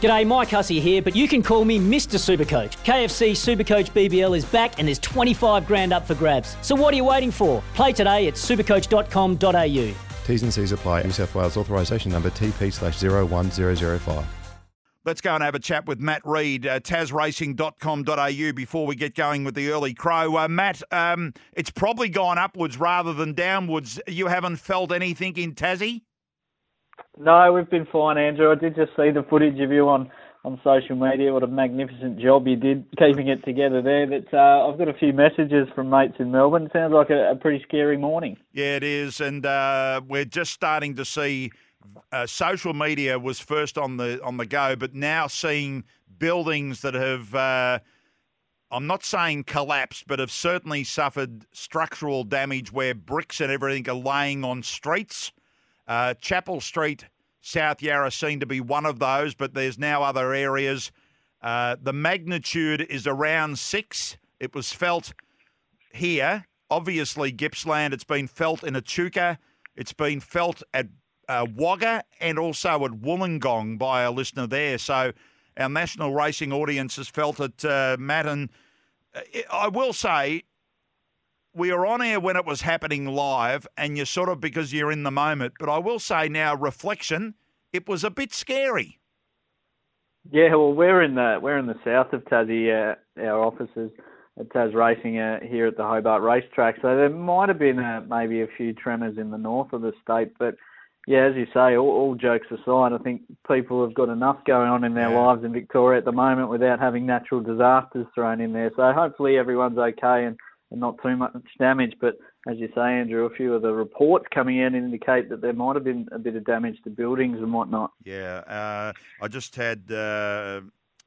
G'day, Mike Hussey here, but you can call me Mr. Supercoach. KFC Supercoach BBL is back and there's $25,000 up for grabs. So what are you waiting for? Play today at supercoach.com.au. T's and C's apply. New South Wales authorisation number TP/01005. Let's go and have a chat with Matt Reid, tazracing.com.au, before we get going with the early crow. Matt, it's probably gone upwards rather than downwards. You haven't felt anything in Tassie? No, we've been fine, Andrew. I did just see the footage of you on social media. What a magnificent job you did keeping it together there. But I've got a few messages from mates in Melbourne. It sounds like a pretty scary morning. Yeah, it is. And we're just starting to see social media was first on the go, but now seeing buildings that have, I'm not saying collapsed, but have certainly suffered structural damage where bricks and everything are laying on streets. Chapel Street, South Yarra seem to be one of those, but there's now other areas. The magnitude is around 6. It was felt here. Obviously, Gippsland. It's been felt in Echuca. It's been felt at Wagga and also at Wollongong by a listener there. So our national racing audience has felt it, Matt. And I will say, we were on air when it was happening live and you're sort of, because you're in the moment, but I will say now, reflection, it was a bit scary. Yeah, well, we're in the south of Tassie. Our offices at TAS Racing here at the Hobart Racetrack. So there might have been maybe a few tremors in the north of the state, but yeah, as you say, all jokes aside, I think people have got enough going on in their lives in Victoria at the moment without having natural disasters thrown in there. So hopefully everyone's okay and not too much damage. But as you say, Andrew, a few of the reports coming out indicate that there might have been a bit of damage to buildings and whatnot. Yeah, I just had a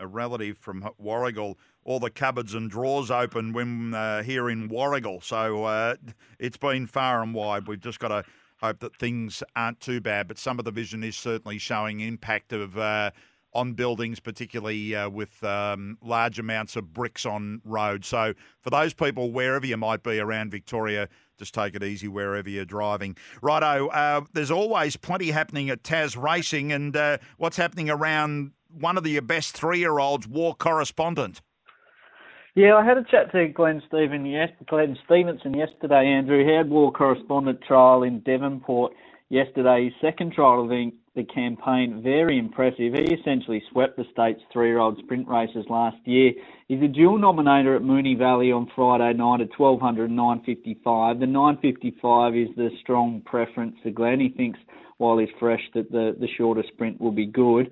relative from Warrigal, all the cupboards and drawers open when here in Warrigal. So it's been far and wide. We've just got to hope that things aren't too bad. But some of the vision is certainly showing impact of on buildings, particularly with large amounts of bricks on roads. So for those people, wherever you might be around Victoria, just take it easy wherever you're driving. Righto, there's always plenty happening at TAS Racing, and what's happening around one of your best three-year-olds, War Correspondent? Yeah, I had a chat to Glenn Stevenson yesterday, Andrew. He had War Correspondent trial in Devonport yesterday, his second trial of the campaign. Very impressive. He essentially swept the state's three-year-old sprint races last year. He's a dual nominator at Moonee Valley on Friday night at 1200 and 955. The 955 is the strong preference for Glenn. He thinks while he's fresh that the shorter sprint will be good.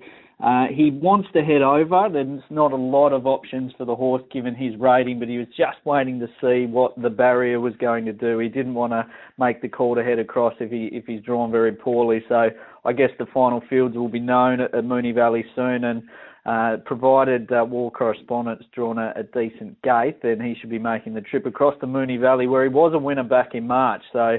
He wants to head over. There's not a lot of options for the horse given his rating, but he was just waiting to see what the barrier was going to do. He didn't want to make the call to head across if he's drawn very poorly. So I guess the final fields will be known at Moonee Valley soon, and provided War Correspondent's drawn a decent gate, then he should be making the trip across to Moonee Valley, where he was a winner back in March. So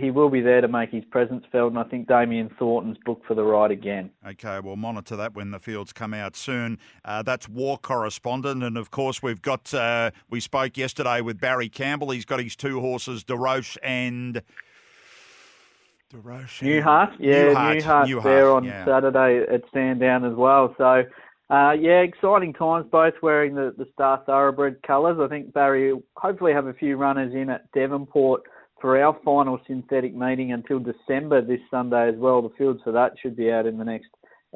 he will be there to make his presence felt, and I think Damien Thornton's booked for the ride again. Okay, we'll monitor that when the fields come out soon. That's War Correspondent, and of course we've got, we spoke yesterday with Barry Campbell. He's got his two horses, DeRoche and Newheart. Yeah, Newheart there on Saturday at Sandown as well. So, exciting times, both wearing the Star Thoroughbred colours. I think Barry will hopefully have a few runners in at Devonport for our final synthetic meeting until December this Sunday as well. The fields for that should be out in the next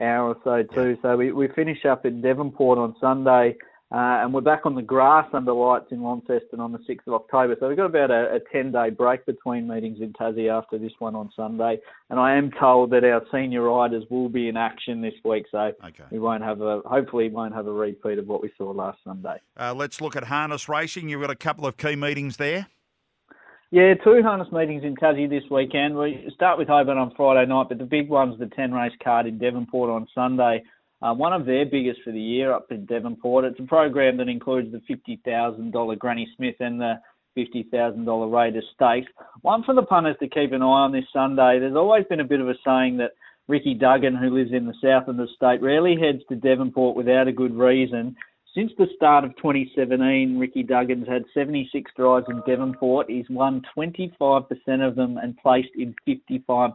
hour or so too. Yeah. So we finish up in Devonport on Sunday, and we're back on the grass under lights in Launceston on the 6th of October. So we've got about a 10-day break between meetings in Tassie after this one on Sunday. And I am told that our senior riders will be in action this week. So we hopefully won't have a repeat of what we saw last Sunday. Let's look at harness racing. You've got a couple of key meetings there. Yeah, two harness meetings in Tassie this weekend. We start with Hobart on Friday night, but the big one's the 10-race card in Devonport on Sunday. One of their biggest for the year up in Devonport. It's a program that includes the $50,000 Granny Smith and the $50,000 Raider Stakes. One for the punters to keep an eye on this Sunday. There's always been a bit of a saying that Ricky Duggan, who lives in the south of the state, rarely heads to Devonport without a good reason. Since the start of 2017, Ricky Duggan's had 76 drives in Devonport. He's won 25% of them and placed in 55%.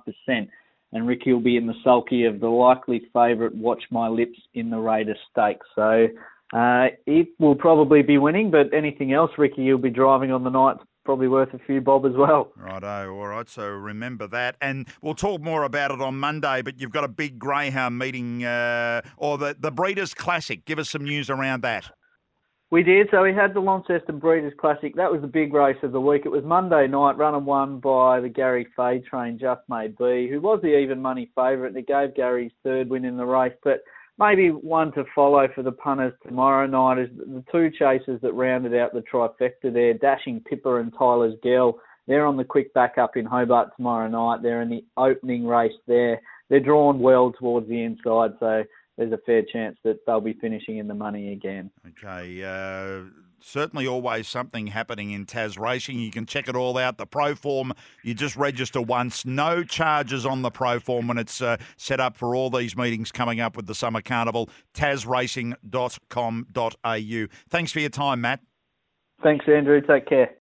And Ricky will be in the sulky of the likely favourite, Watch My Lips, in the Raider Stakes. So it will probably be winning, but anything else Ricky will be driving on the night, probably worth a few bob as well. Righto, all right, so remember that. And we'll talk more about it on Monday, but you've got a big greyhound meeting, or the Breeders Classic. Give us some news around that. We did. So we had the Launceston Breeders Classic. That was the big race of the week. It was Monday night, run and won by the Gary Fay train, Just May Be, who was the even money favourite. It gave Gary's third win in the race, but maybe one to follow for the punters tomorrow night is the two chasers that rounded out the trifecta there, Dashing Pippa and Tyler's Girl. They're on the quick back up in Hobart tomorrow night. They're in the opening race there. They're drawn well towards the inside, so there's a fair chance that they'll be finishing in the money again. Okay, certainly always something happening in TAS Racing. You can check it all out. The Proform, you just register once. No charges on the Proform when it's set up for all these meetings coming up with the Summer Carnival. tazracing.com.au. Thanks for your time, Matt. Thanks, Andrew. Take care.